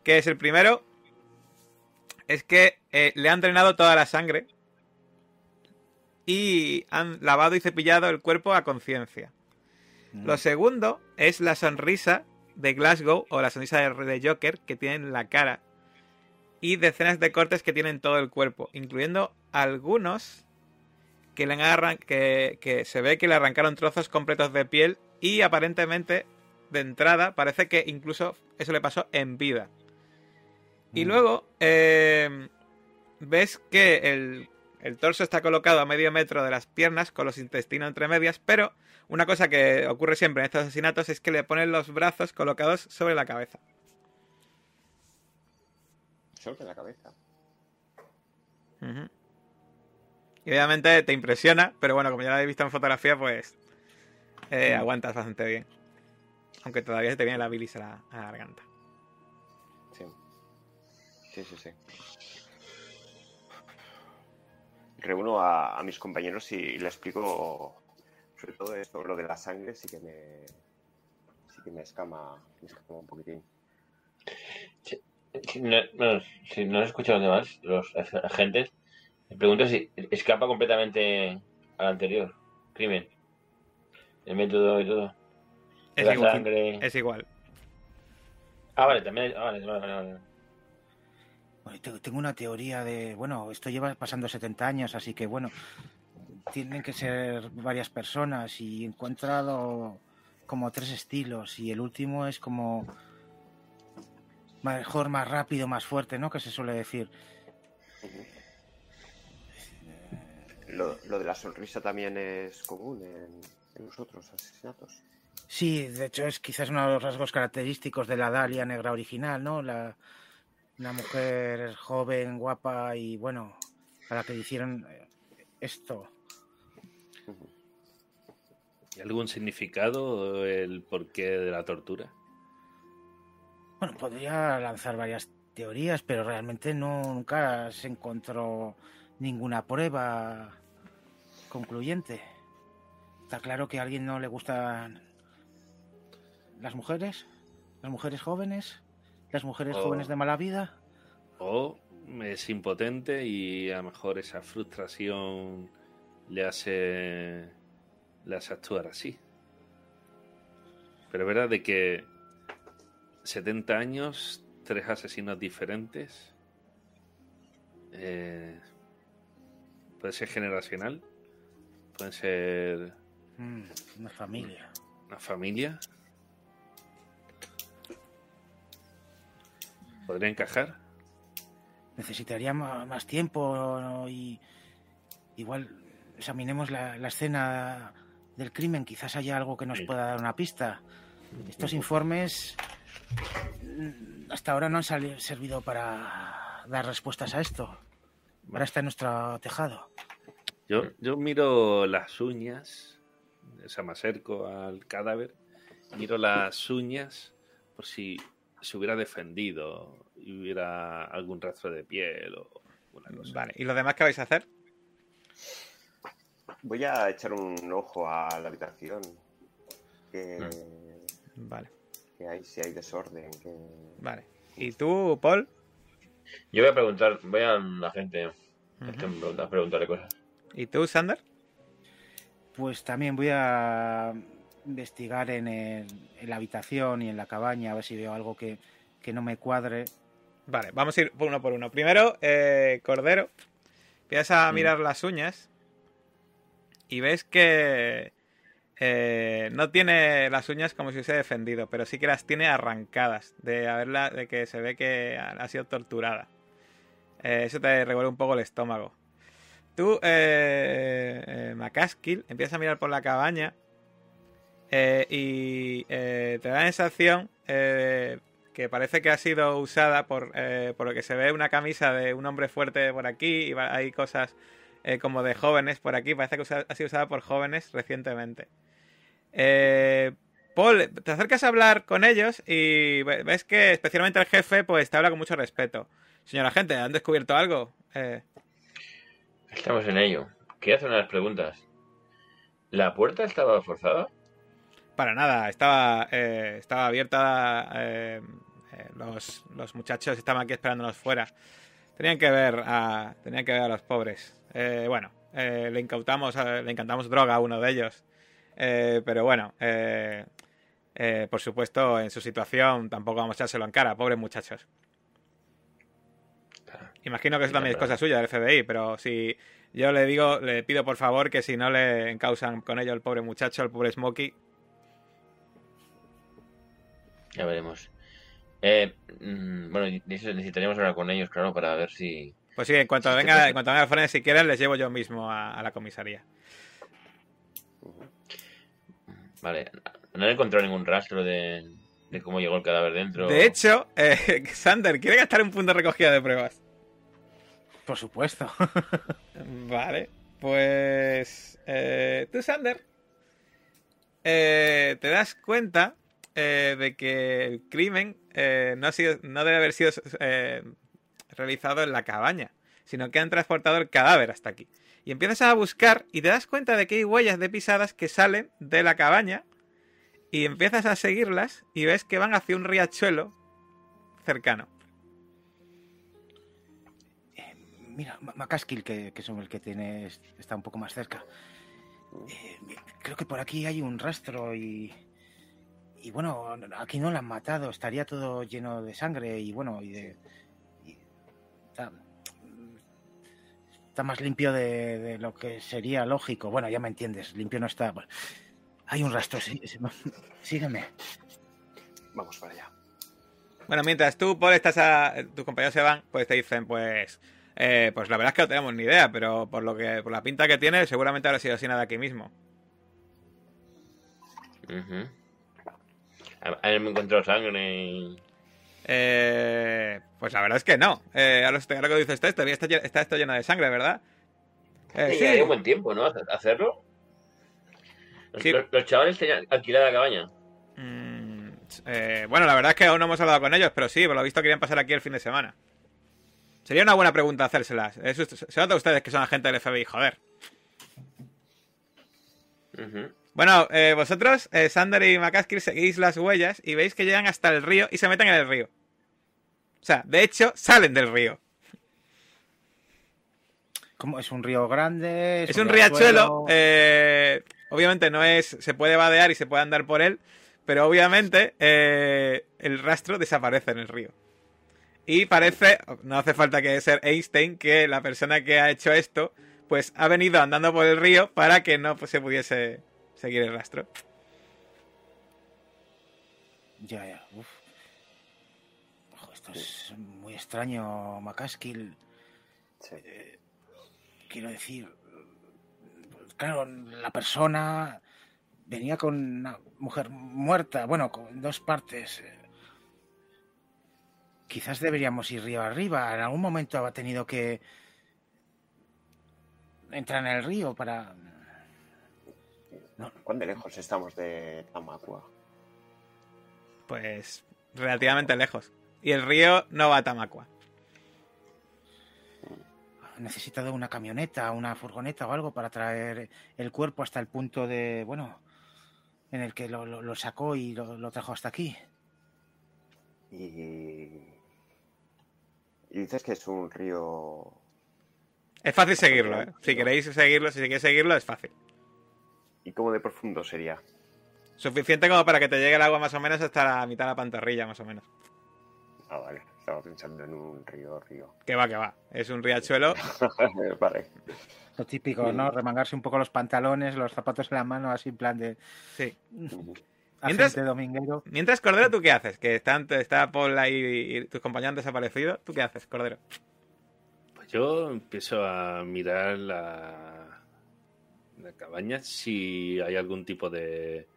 Que es el primero, es que le han drenado toda la sangre y han lavado y cepillado el cuerpo a conciencia. Lo segundo es la sonrisa de Glasgow o la sonrisa de Joker que tiene en la cara y decenas de cortes que tiene en todo el cuerpo, incluyendo algunos que le agarran, que se ve que le arrancaron trozos completos de piel y aparentemente de entrada parece que incluso eso le pasó en vida. Y luego ves que el torso está colocado a medio metro de las piernas con los intestinos entre medias, pero una cosa que ocurre siempre en estos asesinatos es que le ponen los brazos colocados sobre la cabeza. ¿Sobre la cabeza? Uh-huh. Y obviamente te impresiona, pero bueno, como ya lo habéis visto en fotografía, pues aguantas bastante bien. Aunque todavía se te viene la bilis a la garganta. Sí. Sí, sí, sí. Reúno a mis compañeros y le explico sobre todo esto, lo de la sangre, sí que me escama un poquitín. Si no he escuchado más los agentes. Me pregunto si escapa completamente al anterior crimen. El método y todo. Es igual. Ah, vale, también. Vale. Bueno, tengo una teoría de... Bueno, esto lleva pasando 70 años, así que, bueno, tienen que ser varias personas y he encontrado como tres estilos y el último es como mejor, más rápido, más fuerte, ¿no? Que se suele decir. Lo de la sonrisa también es común en los otros asesinatos. Sí, de hecho es quizás uno de los rasgos característicos de la Dalia Negra original, ¿no? Una mujer joven, guapa y bueno, a la que le hicieron esto. ¿Algún significado el porqué de la tortura? Bueno, podría lanzar varias teorías, pero realmente nunca se encontró ninguna prueba concluyente. Está claro que a alguien no le gustan las mujeres jóvenes, las mujeres jóvenes de mala vida. O es impotente y a lo mejor esa frustración le hace actuar así. Pero es verdad de que 70 años, 3 asesinos diferentes. Puede ser generacional, puede ser una familia. ¿Podría encajar? Necesitaría más tiempo, ¿no? Y igual examinemos la escena del crimen, quizás haya algo que nos pueda dar una pista. Estos informes hasta ahora no han servido para dar respuestas a esto. Ahora está en nuestro tejado. Yo miro las uñas, o sea, me acerco al cadáver, miro las uñas por si se hubiera defendido y hubiera algún rastro de piel o alguna cosa. Vale, ¿y los demás qué vais a hacer? Voy a echar un ojo a la habitación. Vale. Que hay, si hay desorden. Vale. ¿Y tú, Paul? Yo voy a preguntar, voy a la gente a preguntarle cosas. ¿Y tú, Sander? Pues también voy a investigar en la habitación y en la cabaña, a ver si veo algo que no me cuadre. Vale, vamos a ir uno por uno. Primero, Cordero, empiezas a mirar las uñas y ves que no tiene las uñas como si hubiese defendido, pero sí que las tiene arrancadas de que se ve que ha sido torturada. Eso te revuelve un poco el estómago. Tú, Macaskill, empiezas a mirar por la cabaña y te da la sensación que parece que ha sido usada por lo que se ve una camisa de un hombre fuerte por aquí y hay cosas como de jóvenes por aquí. Parece que ha sido usada por jóvenes recientemente. Paul, te acercas a hablar con ellos y ves que especialmente el jefe pues te habla con mucho respeto. Señora agente, ¿han descubierto algo? Estamos en ello. Quería hacer unas preguntas. ¿La puerta estaba forzada? Para nada, estaba abierta. Los muchachos estaban aquí esperándonos fuera. Tenían que ver a los pobres. Le encantamos droga a uno de ellos. Pero bueno, por supuesto, en su situación tampoco vamos a echárselo en cara, pobres muchachos. Imagino que eso también es cosa suya del FBI, pero si yo le pido por favor que si no le encausan con ello al pobre muchacho, al pobre Smokey. Ya veremos. Bueno, necesitaríamos hablar con ellos, claro, para ver si... Pues sí, en cuanto venga el frente, si quieren, les llevo yo mismo a la comisaría. Vale, no he encontrado ningún rastro de cómo llegó el cadáver dentro. De hecho, Sander, ¿quiere gastar un punto de recogida de pruebas? Por supuesto. Vale, pues... tú, Sander, te das cuenta de que el crimen no debe haber sido realizado en la cabaña, sino que han transportado el cadáver hasta aquí. Y empiezas a buscar y te das cuenta de que hay huellas de pisadas que salen de la cabaña y empiezas a seguirlas y ves que van hacia un riachuelo cercano. Mira, Macaskill, que es el que tienes, está un poco más cerca. Creo que por aquí hay un rastro y bueno, aquí no la han matado, estaría todo lleno de sangre y bueno, Está más limpio de lo que sería lógico. Bueno, ya me entiendes, limpio no está. Hay un rastro, sígueme. Vamos para allá. Bueno, mientras tú, Paul, tus compañeros se van, pues te dicen, pues la verdad es que no tenemos ni idea, pero por la pinta que tiene, seguramente habrá sido asesinada aquí mismo. Uh-huh. ¿Alguien me encontró sangre y... pues la verdad es que no. Ahora que dice usted, todavía está esto lleno de sangre, ¿verdad? Sí, ya hay un buen tiempo, ¿no? Hacerlo. Sí. Los chavales tenían alquilada la cabaña. Bueno, la verdad es que aún no hemos hablado con ellos, pero sí, por lo visto querían pasar aquí el fin de semana. Sería una buena pregunta hacérselas. Se nota a ustedes que son agentes del FBI, joder. Uh-huh. Bueno, vosotros, Sander y McCaskill, seguís las huellas y veis que llegan hasta el río y se meten en el río. O sea, de hecho, salen del río. ¿Cómo? ¿Es un río grande? Es un riachuelo. Obviamente no es... Se puede vadear y se puede andar por él, pero obviamente el rastro desaparece en el río. Y parece... No hace falta que sea Einstein, que la persona que ha hecho esto, pues ha venido andando por el río para que no se pudiese... seguir el rastro. Ya. Uf. Ojo, esto es muy extraño, Macaskill. Sí. Quiero decir... Claro, la persona venía con una mujer muerta. Bueno, con dos partes. Quizás deberíamos ir río arriba. En algún momento ha tenido que... entrar en el río para... No. ¿Cuán de lejos estamos de Tamacua? Pues relativamente lejos. Y el río no va a Tamacua. Necesito de una camioneta, una furgoneta o algo para traer el cuerpo hasta el punto de... Bueno, en el que lo sacó y lo trajo hasta aquí. Y dices que es un río... Es fácil seguirlo, ¿eh? Si queréis seguirlo, es fácil. ¿Y cómo de profundo sería? Suficiente como para que te llegue el agua más o menos hasta la mitad de la pantorrilla, más o menos. Ah, vale. Estaba pensando en un río. Que va. Es un riachuelo. Vale. Lo típico, ¿no? Remangarse un poco los pantalones, los zapatos en la mano, así en plan de... Sí. Agente dominguero. Mientras, Cordero, ¿tú qué haces? Que está Paul ahí y tus compañeros han desaparecido. ¿Tú qué haces, Cordero? Pues yo empiezo a mirar la cabaña, si hay algún tipo de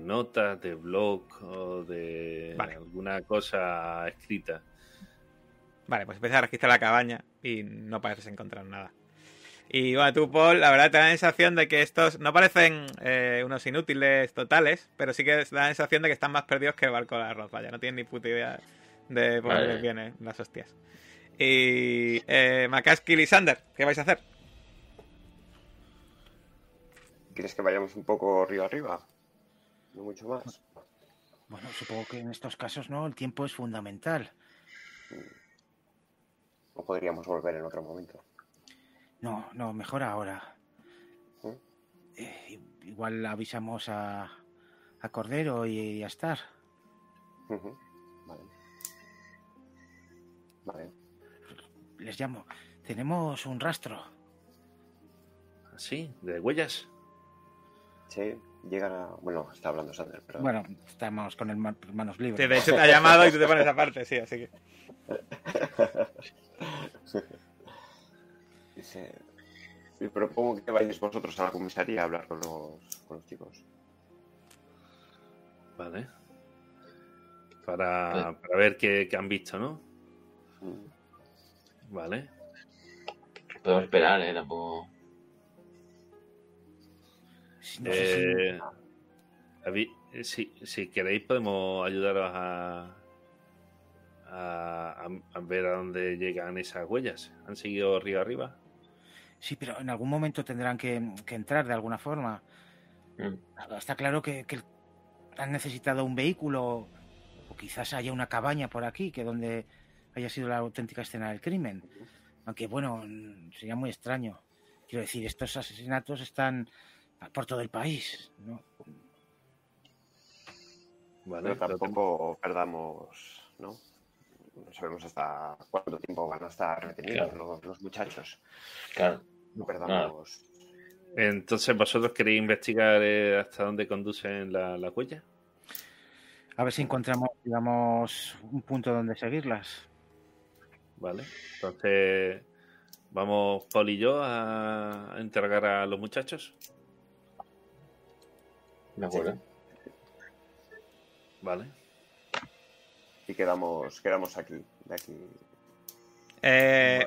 nota, de blog o de alguna cosa escrita. Vale, pues empiezas a registrar la cabaña y no pareces encontrar nada. Y bueno, tú, Paul, la verdad te da la sensación de que estos no parecen unos inútiles totales, pero sí que te da la sensación de que están más perdidos que el barco de arroz, vaya, no tienen ni puta idea de por dónde vienen las hostias. Y Macaskill y Sander, ¿qué vais a hacer? ¿Quieres que vayamos un poco río arriba? No mucho más. Bueno, supongo que en estos casos no, el tiempo es fundamental. ¿O podríamos volver en otro momento? No, no, mejor ahora. ¿Eh? Igual avisamos a Cordero y a Starr. Uh-huh. Vale. Vale. Les llamo. Tenemos un rastro. ¿Sí? ¿De huellas? Sí. Llegan a... Bueno, está hablando Sander, pero... Bueno, estamos con manos libres. Sí, de hecho te ha llamado y tú te pones aparte, sí, así que... Dice... Y propongo que vayáis vosotros a la comisaría a hablar con los chicos. Vale. Para ver qué han visto, ¿no? Mm. Vale. Podemos esperar, tampoco... No sé si queréis podemos ayudaros a ver a dónde llegan esas huellas. ¿Han seguido río arriba? Sí, pero en algún momento tendrán que entrar de alguna forma. Mm. Está claro que han necesitado un vehículo o quizás haya una cabaña por aquí que donde haya sido la auténtica escena del crimen. Aunque bueno, sería muy extraño. Quiero decir, estos asesinatos están... por todo el país, ¿no? Bueno, tampoco perdamos, ¿no? No sabemos hasta cuánto tiempo van a estar retenidos, claro, los muchachos. Claro. No perdamos. Claro. Entonces, ¿vosotros queréis investigar hasta dónde conducen las huellas? A ver si encontramos, digamos, un punto donde seguirlas. Vale, entonces vamos Paul y yo a interrogar a los muchachos. De acuerdo. Sí. Vale. Y quedamos aquí. De aquí.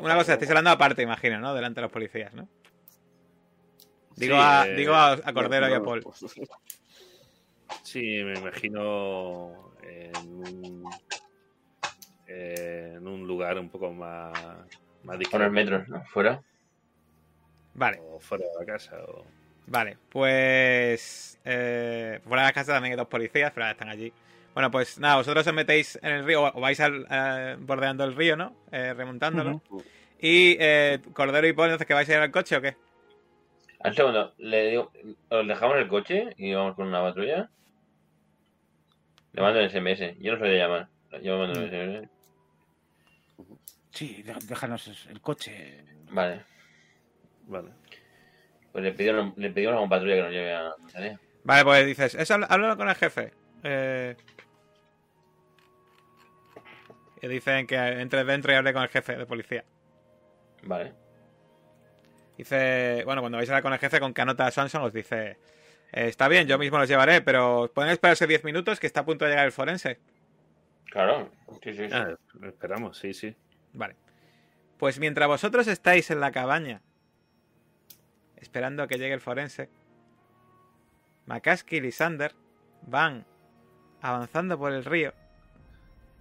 Una cosa, estáis hablando aparte, imagino, ¿no? Delante de los policías, ¿no? Digo, sí, a Cordero y a Paul. Sí, me imagino en un lugar un poco más discreto. Por el metro, ¿no? ¿Fuera? Vale. O fuera de la casa o... Vale, pues fuera de la casa también hay dos policías, pero ahora están allí. Bueno, pues nada, vosotros os metéis en el río, o vais bordeando el río, ¿no? Remontándolo. Uh-huh. Y Cordero y Paul, entonces, ¿que vais a ir al coche o qué? Al segundo, le digo, os dejamos el coche y vamos con una patrulla. Le mando el SMS, yo no soy de llamar, yo me mando el SMS. Sí, déjanos el coche. Vale. Pues le pedimos a una patrulla que nos lleve a la comisaría. Vale, pues dices, eso háblalo con el jefe. Y dicen que entre dentro y hable con el jefe de policía. Vale. Dice, bueno, cuando vais a hablar con el jefe, con Canota Swanson, os dice, está bien, yo mismo los llevaré, pero pueden esperarse 10 minutos que está a punto de llegar el forense. Claro, sí. Ah, esperamos, sí. Vale. Pues mientras vosotros estáis en la cabaña esperando a que llegue el forense, Macaskill y Sander van avanzando por el río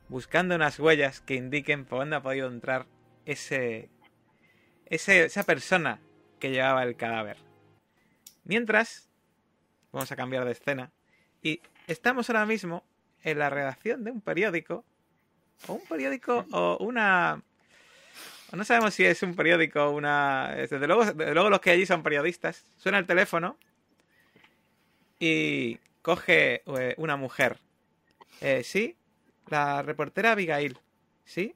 buscando unas huellas que indiquen por dónde ha podido entrar esa persona que llevaba el cadáver. Mientras, vamos a cambiar de escena y estamos ahora mismo en la redacción de un periódico No sabemos si es un periódico o una... Desde luego los que allí son periodistas. Suena el teléfono y coge una mujer. ¿Sí? La reportera Abigail. ¿Sí?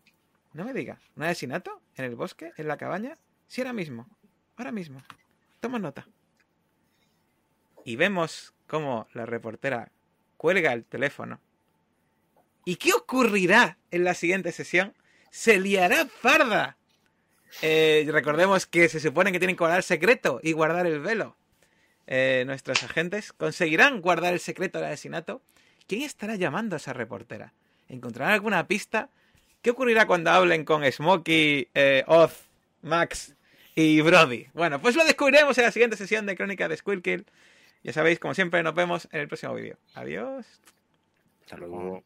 No me digas. ¿Un asesinato? ¿En el bosque? ¿En la cabaña? Sí, ahora mismo. Toma nota. Y vemos cómo la reportera cuelga el teléfono. ¿Y qué ocurrirá en la siguiente sesión? ¡Se liará parda! Recordemos que se supone que tienen que guardar secreto y guardar el velo. Nuestros agentes conseguirán guardar el secreto del asesinato. ¿Quién estará llamando a esa reportera? ¿Encontrarán alguna pista? ¿Qué ocurrirá cuando hablen con Smokey, Oz, Max y Brody. Bueno, pues lo descubriremos en la siguiente sesión de Crónicas de Squirt Kill. Ya sabéis, como siempre, nos vemos en el próximo vídeo. Adiós. Hasta luego.